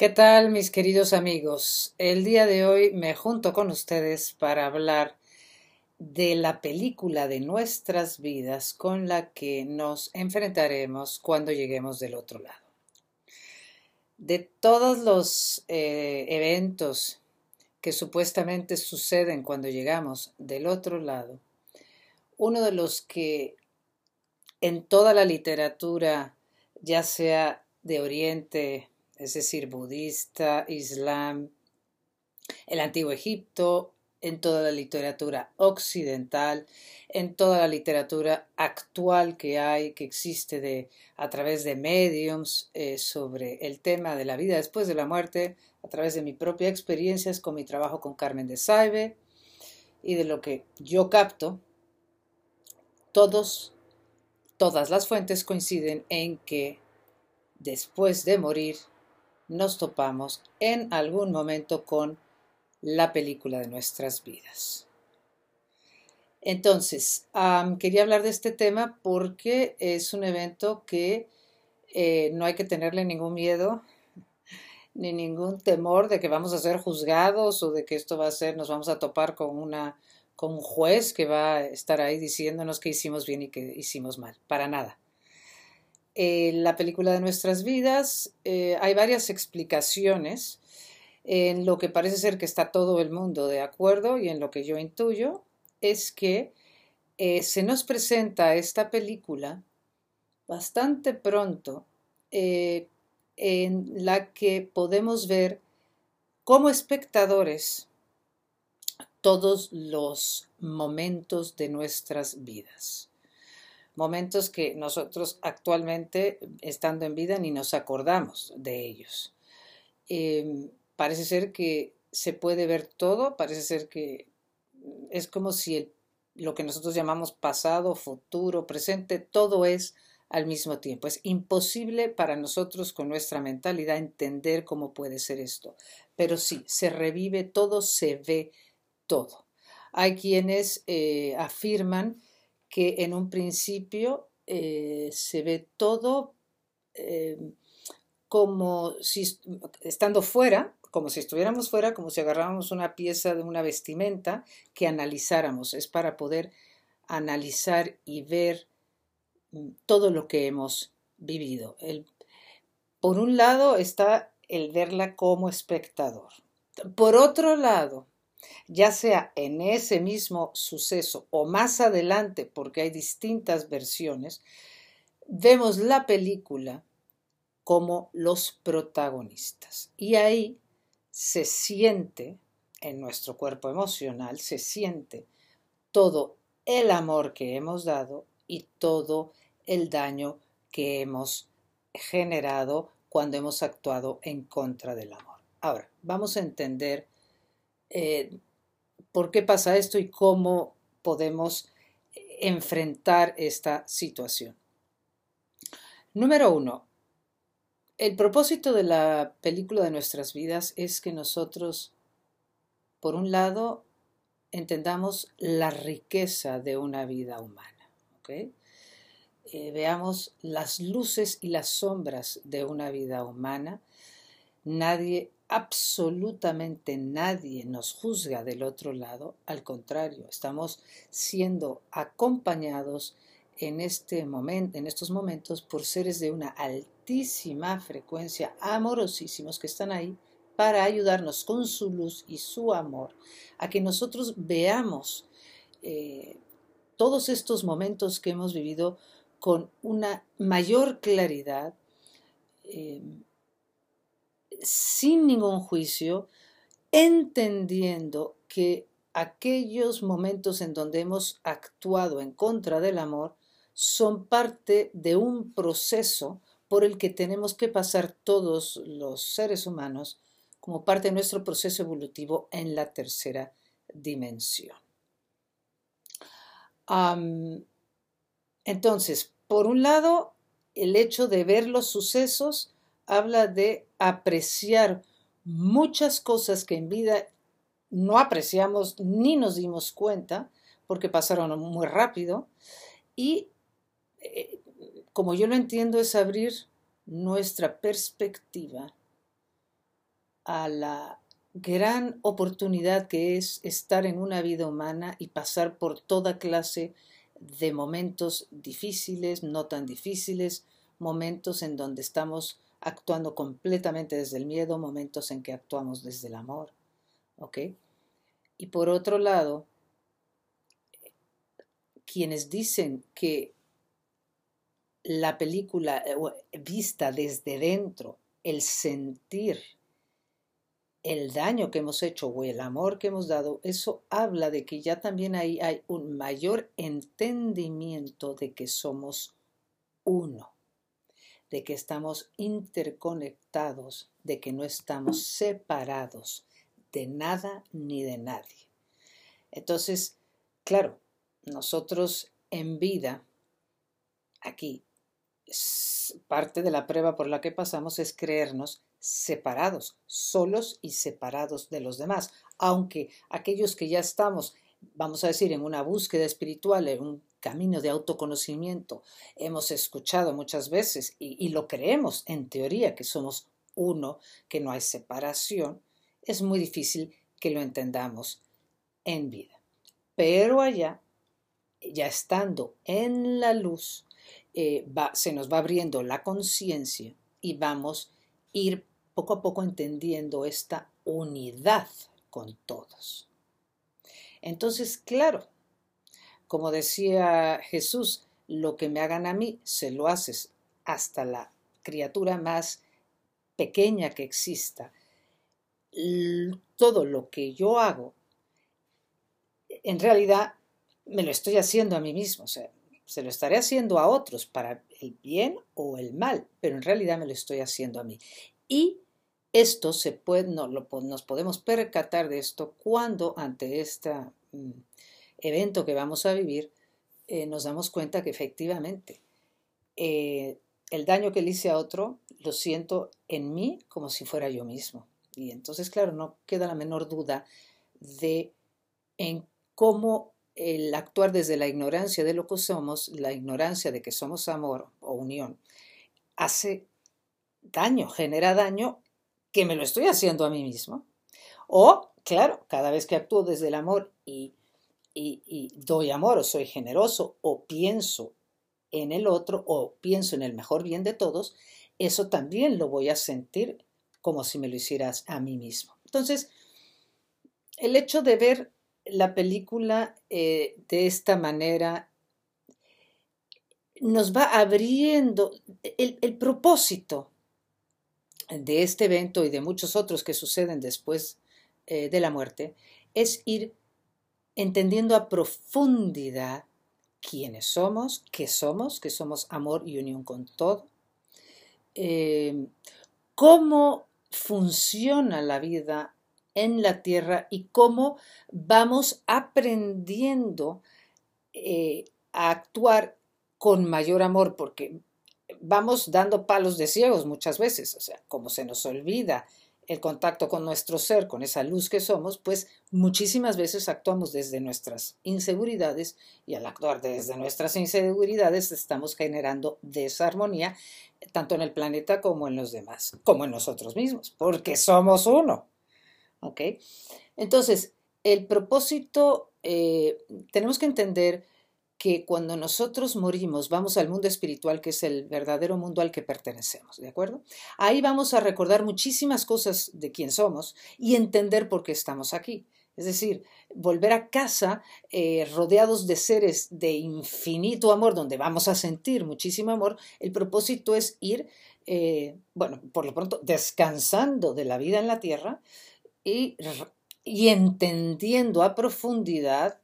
¿Qué tal, mis queridos amigos? El día de hoy me junto con ustedes para hablar de la película de nuestras vidas con la que nos enfrentaremos cuando lleguemos del otro lado. De todos los eventos que supuestamente suceden cuando llegamos del otro lado, uno de los que en toda la literatura, ya sea de Oriente, es decir, budista, Islam, el Antiguo Egipto, en toda la literatura occidental, en toda la literatura actual que existe a través de médiums sobre el tema de la vida después de la muerte, a través de mi propia experiencia con mi trabajo con Carmen de Sayve y de lo que yo capto, todas las fuentes coinciden en que después de morir, nos topamos en algún momento con la película de nuestras vidas. Entonces, quería hablar de este tema porque es un evento que no hay que tenerle ningún miedo ni ningún temor de que vamos a ser juzgados o de que esto va a ser, nos vamos a topar con un juez que va a estar ahí diciéndonos qué hicimos bien y qué hicimos mal. Para nada. La película de nuestras vidas, hay varias explicaciones en lo que parece ser que está todo el mundo de acuerdo y en lo que yo intuyo es que se nos presenta esta película bastante pronto en la que podemos ver como espectadores todos los momentos de nuestras vidas. Momentos que nosotros actualmente, estando en vida, ni nos acordamos de ellos. Parece ser que se puede ver todo, parece ser que es como si lo que nosotros llamamos pasado, futuro, presente, todo es al mismo tiempo. Es imposible para nosotros con nuestra mentalidad entender cómo puede ser esto. Pero sí, se revive todo, se ve todo. Hay quienes afirman que en un principio se ve todo como si estando fuera, como si estuviéramos fuera, como si agarráramos una pieza de una vestimenta que analizáramos. Es para poder analizar y ver todo lo que hemos vivido. Por un lado está el verla como espectador. Por otro lado, ya sea en ese mismo suceso o más adelante, porque hay distintas versiones, vemos la película como los protagonistas. Y ahí se siente, en nuestro cuerpo emocional, se siente todo el amor que hemos dado y todo el daño que hemos generado cuando hemos actuado en contra del amor. Ahora, vamos a entender por qué pasa esto y cómo podemos enfrentar esta situación. Número uno, el propósito de la película de nuestras vidas es que nosotros, por un lado, entendamos la riqueza de una vida humana, ¿okay? Veamos las luces y las sombras de una vida humana. Absolutamente nadie nos juzga del otro lado, al contrario, estamos siendo acompañados en estos momentos por seres de una altísima frecuencia, amorosísimos que están ahí para ayudarnos con su luz y su amor a que nosotros veamos todos estos momentos que hemos vivido con una mayor claridad, sin ningún juicio, entendiendo que aquellos momentos en donde hemos actuado en contra del amor son parte de un proceso por el que tenemos que pasar todos los seres humanos como parte de nuestro proceso evolutivo en la tercera dimensión. Entonces, por un lado, el hecho de ver los sucesos habla de apreciar muchas cosas que en vida no apreciamos ni nos dimos cuenta porque pasaron muy rápido y como yo lo entiendo es abrir nuestra perspectiva a la gran oportunidad que es estar en una vida humana y pasar por toda clase de momentos difíciles, no tan difíciles, momentos en donde estamos actuando completamente desde el miedo, momentos en que actuamos desde el amor, ¿ok? Y por otro lado, quienes dicen que la película vista desde dentro, el sentir el daño que hemos hecho o el amor que hemos dado, eso habla de que ya también ahí hay un mayor entendimiento de que somos uno, de que estamos interconectados, de que no estamos separados de nada ni de nadie. Entonces, claro, nosotros en vida, aquí, parte de la prueba por la que pasamos es creernos separados, solos y separados de los demás, aunque aquellos que ya estamos, vamos a decir, en una búsqueda espiritual, en un camino de autoconocimiento, hemos escuchado muchas veces y lo creemos en teoría que somos uno, que no hay separación, es muy difícil que lo entendamos en vida. Pero allá, ya estando en la luz, se nos va abriendo la conciencia y vamos a ir poco a poco entendiendo esta unidad con todos. Entonces, claro, como decía Jesús, lo que me hagan a mí se lo haces hasta la criatura más pequeña que exista. Todo lo que yo hago, en realidad me lo estoy haciendo a mí mismo, o sea, se lo estaré haciendo a otros para el bien o el mal, pero en realidad me lo estoy haciendo a mí. Y esto nos podemos percatar de esto cuando ante este evento que vamos a vivir nos damos cuenta que efectivamente el daño que le hice a otro lo siento en mí como si fuera yo mismo. Y entonces, claro, no queda la menor duda de en cómo el actuar desde la ignorancia de lo que somos, la ignorancia de que somos amor o unión, hace daño, genera daño que me lo estoy haciendo a mí mismo. O, claro, cada vez que actúo desde el amor y doy amor o soy generoso o pienso en el otro o pienso en el mejor bien de todos, eso también lo voy a sentir como si me lo hicieras a mí mismo. Entonces, el hecho de ver la película de esta manera nos va abriendo el propósito de este evento y de muchos otros que suceden después de la muerte, es ir entendiendo a profundidad quiénes somos, qué somos, que somos amor y unión con todo, cómo funciona la vida en la tierra y cómo vamos aprendiendo a actuar con mayor amor, porque vamos dando palos de ciegos muchas veces, o sea, como se nos olvida el contacto con nuestro ser, con esa luz que somos, pues muchísimas veces actuamos desde nuestras inseguridades y al actuar desde nuestras inseguridades estamos generando desarmonía tanto en el planeta como en los demás, como en nosotros mismos, porque somos uno. Okay. Entonces, el propósito, tenemos que entender que cuando nosotros morimos vamos al mundo espiritual, que es el verdadero mundo al que pertenecemos, ¿de acuerdo? Ahí vamos a recordar muchísimas cosas de quién somos y entender por qué estamos aquí. Es decir, volver a casa rodeados de seres de infinito amor, donde vamos a sentir muchísimo amor. El propósito es ir, por lo pronto, descansando de la vida en la tierra, y entendiendo a profundidad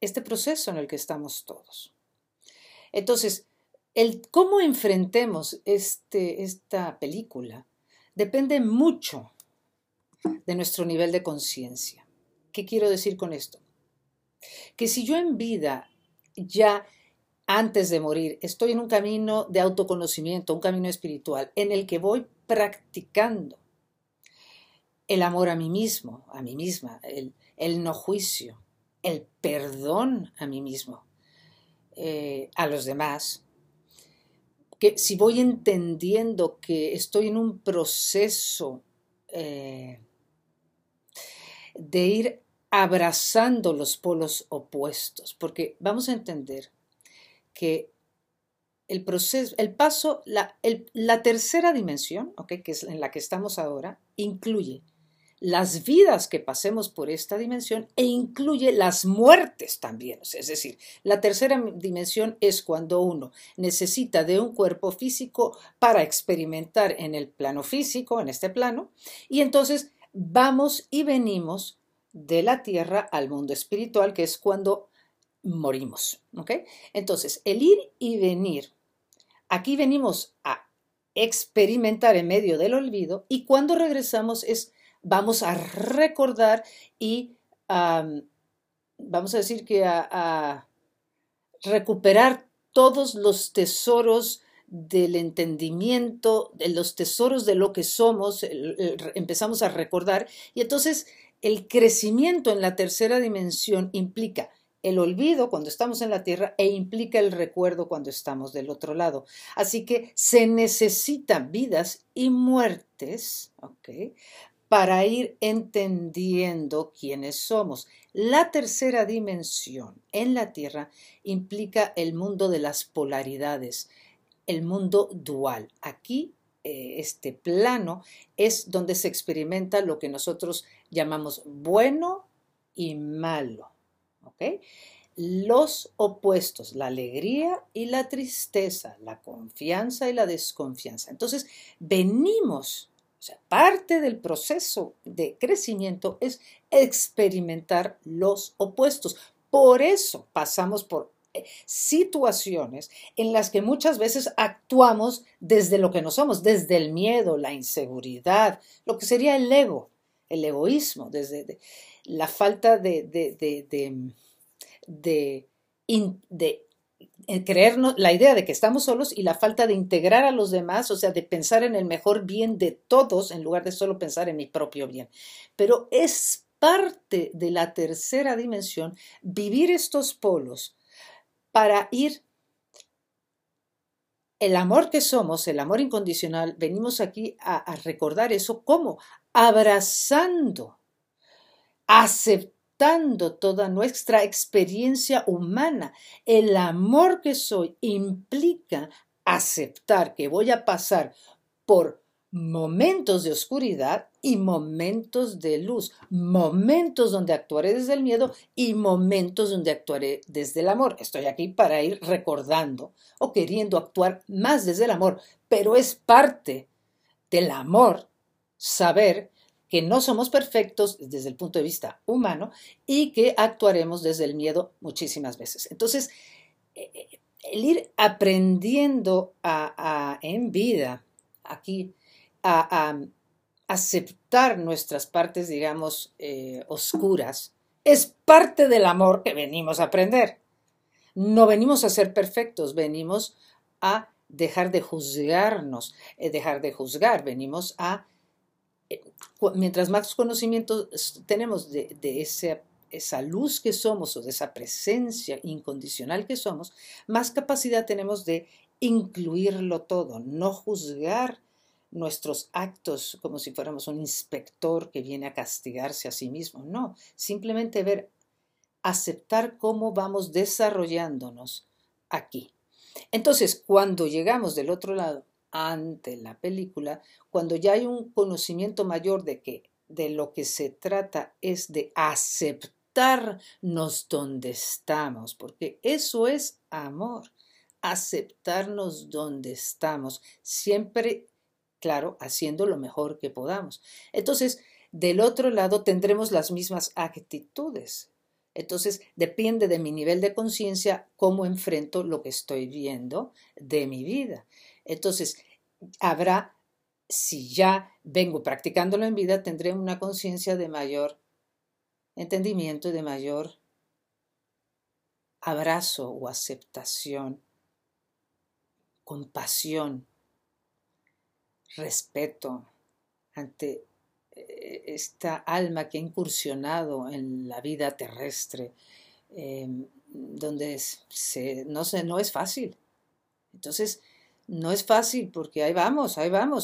este proceso en el que estamos todos. Entonces, cómo enfrentemos esta película depende mucho de nuestro nivel de conciencia. ¿Qué quiero decir con esto? Que si yo en vida ya antes de morir estoy en un camino de autoconocimiento, un camino espiritual en el que voy practicando el amor a mí mismo, a mí misma, el no juicio, el perdón a mí mismo, a los demás. que si voy entendiendo que estoy en un proceso de ir abrazando los polos opuestos, porque vamos a entender que el proceso, el paso, la tercera dimensión, ¿okay?, que es en la que estamos ahora, incluye las vidas que pasemos por esta dimensión e incluye las muertes también. Es decir, la tercera dimensión es cuando uno necesita de un cuerpo físico para experimentar en el plano físico, en este plano, y entonces vamos y venimos de la tierra al mundo espiritual, que es cuando morimos, ¿ok? Entonces, el ir y venir, aquí venimos a experimentar en medio del olvido, y cuando regresamos es vamos a recordar y vamos a decir que a recuperar todos los tesoros del entendimiento, de los tesoros de lo que somos, empezamos a recordar. Y entonces el crecimiento en la tercera dimensión implica el olvido cuando estamos en la tierra e implica el recuerdo cuando estamos del otro lado. Así que se necesitan vidas y muertes, ¿ok?, para ir entendiendo quiénes somos. La tercera dimensión en la Tierra implica el mundo de las polaridades, el mundo dual. Aquí, este plano, es donde se experimenta lo que nosotros llamamos bueno y malo, ¿ok? Los opuestos, la alegría y la tristeza, la confianza y la desconfianza. Entonces, venimos... O sea, parte del proceso de crecimiento es experimentar los opuestos. Por eso pasamos por situaciones en las que muchas veces actuamos desde lo que no somos, desde el miedo, la inseguridad, lo que sería el ego, el egoísmo, desde la falta de creernos la idea de que estamos solos y la falta de integrar a los demás, o sea, de pensar en el mejor bien de todos en lugar de solo pensar en mi propio bien. Pero es parte de la tercera dimensión vivir estos polos para ir el amor que somos, el amor incondicional. Venimos aquí a recordar eso como abrazando, aceptando, toda nuestra experiencia humana. El amor que soy implica aceptar que voy a pasar por momentos de oscuridad y momentos de luz, momentos donde actuaré desde el miedo y momentos donde actuaré desde el amor. Estoy aquí para ir recordando o queriendo actuar más desde el amor, pero es parte del amor saber que no somos perfectos desde el punto de vista humano y que actuaremos desde el miedo muchísimas veces. Entonces, el ir aprendiendo en vida, aquí, a aceptar nuestras partes, digamos, oscuras, es parte del amor que venimos a aprender. No venimos a ser perfectos, venimos a dejar de juzgarnos, venimos a... Mientras más conocimientos tenemos de esa luz que somos o de esa presencia incondicional que somos, más capacidad tenemos de incluirlo todo, no juzgar nuestros actos como si fuéramos un inspector que viene a castigarse a sí mismo. No, simplemente ver, aceptar cómo vamos desarrollándonos aquí. Entonces, cuando llegamos del otro lado, ante la película, cuando ya hay un conocimiento mayor de que de lo que se trata es de aceptarnos donde estamos, porque eso es amor, aceptarnos donde estamos, siempre, claro, haciendo lo mejor que podamos. Entonces, del otro lado tendremos las mismas actitudes. Entonces, depende de mi nivel de conciencia cómo enfrento lo que estoy viendo de mi vida. Entonces, habrá, si ya vengo practicándolo en vida, tendré una conciencia de mayor entendimiento y de mayor abrazo o aceptación, compasión, respeto ante esta alma que ha incursionado en la vida terrestre, donde no es fácil. Entonces, no es fácil porque ahí vamos.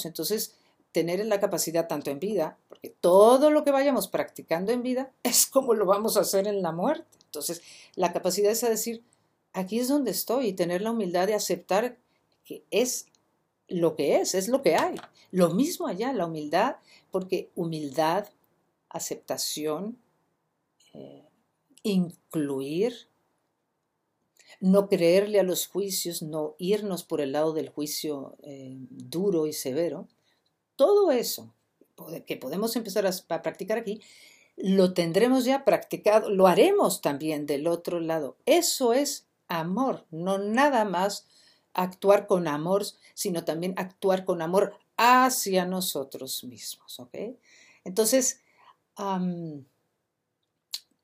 Entonces, tener la capacidad tanto en vida, porque todo lo que vayamos practicando en vida es como lo vamos a hacer en la muerte. Entonces, la capacidad es a decir, aquí es donde estoy, y tener la humildad de aceptar que es lo que hay. Lo mismo allá, la humildad, porque humildad, aceptación, incluir, no creerle a los juicios, no irnos por el lado del juicio duro y severo. Todo eso que podemos empezar a practicar aquí, lo tendremos ya practicado, lo haremos también del otro lado. Eso es amor, no nada más actuar con amor, sino también actuar con amor hacia nosotros mismos, ¿ok? Entonces,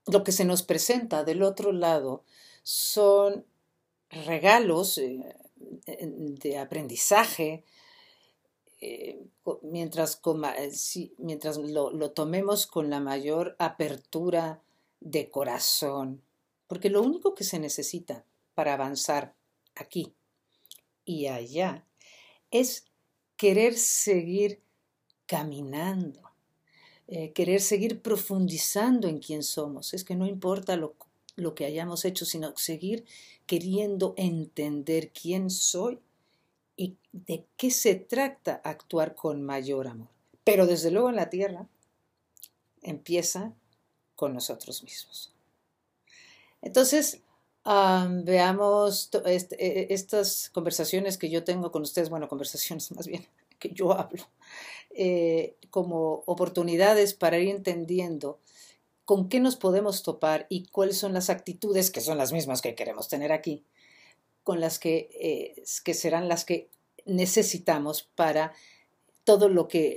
lo que se nos presenta del otro lado son regalos de aprendizaje. Mientras lo tomemos con la mayor apertura de corazón, porque lo único que se necesita para avanzar aquí y allá es querer seguir caminando, querer seguir profundizando en quién somos. Es que no importa lo que hayamos hecho, sino seguir queriendo entender quién soy y de qué se trata actuar con mayor amor. Pero desde luego en la tierra empieza con nosotros mismos. Entonces, veamos estas conversaciones que yo tengo con ustedes, bueno, conversaciones más bien que yo hablo, como oportunidades para ir entendiendo con qué nos podemos topar y cuáles son las actitudes, que son las mismas que queremos tener aquí, con las que serán las que necesitamos para todo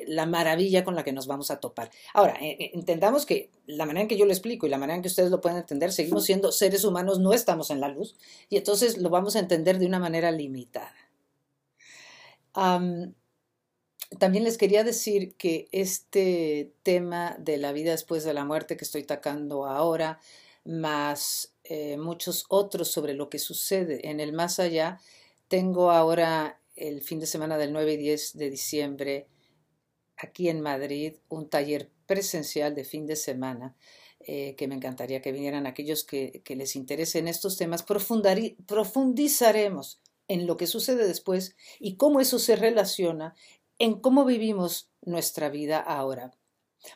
la maravilla con la que nos vamos a topar. Ahora, entendamos que la manera en que yo lo explico y la manera en que ustedes lo pueden entender, seguimos siendo seres humanos, no estamos en la luz, y entonces lo vamos a entender de una manera limitada. También les quería decir que este tema de la vida después de la muerte que estoy tocando ahora, más muchos otros sobre lo que sucede en el más allá. Tengo ahora el fin de semana del 9 y 10 de diciembre aquí en Madrid un taller presencial de fin de semana que me encantaría que vinieran aquellos que les interesen estos temas. Profundizaremos en lo que sucede después y cómo eso se relaciona en cómo vivimos nuestra vida ahora.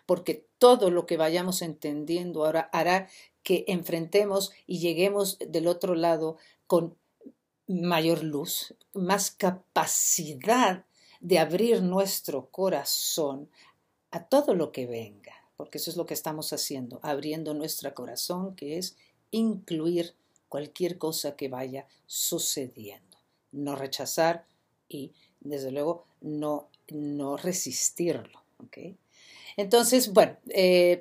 Porque todo lo que vayamos entendiendo ahora hará que enfrentemos y lleguemos del otro lado con mayor luz, más capacidad de abrir nuestro corazón a todo lo que venga, porque eso es lo que estamos haciendo, abriendo nuestro corazón, que es incluir cualquier cosa que vaya sucediendo, no rechazar y, desde luego, no resistirlo, ¿ok? Entonces, bueno,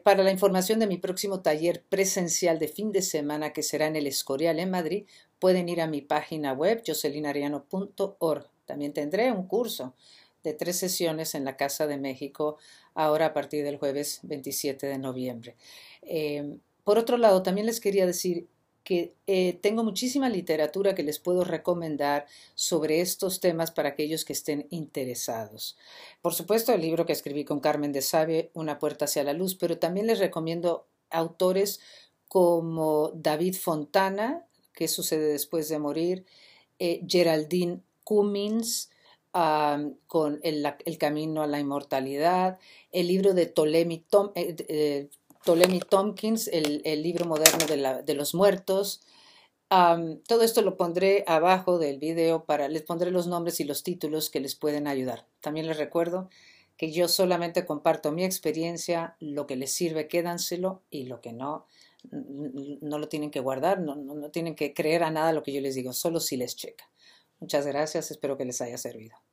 para la información de mi próximo taller presencial de fin de semana que será en el Escorial en Madrid, pueden ir a mi página web jocelynarellano.org. También tendré un curso de 3 sesiones en la Casa de México ahora a partir del jueves 27 de noviembre. Por otro lado, también les quería decir que tengo muchísima literatura que les puedo recomendar sobre estos temas para aquellos que estén interesados. Por supuesto, el libro que escribí con Carmen de Sayve, Una puerta hacia la luz, pero también les recomiendo autores como David Fontana, ¿Qué sucede después de morir?, Geraldine Cummins, con el camino a la inmortalidad, el libro de Ptolemy Tompkins, el libro moderno de los muertos. Todo esto lo pondré abajo del video, les pondré los nombres y los títulos que les pueden ayudar. También les recuerdo que yo solamente comparto mi experiencia, lo que les sirve quédanselo y lo que no lo tienen que guardar, no tienen que creer a nada lo que yo les digo, solo si les checa. Muchas gracias, espero que les haya servido.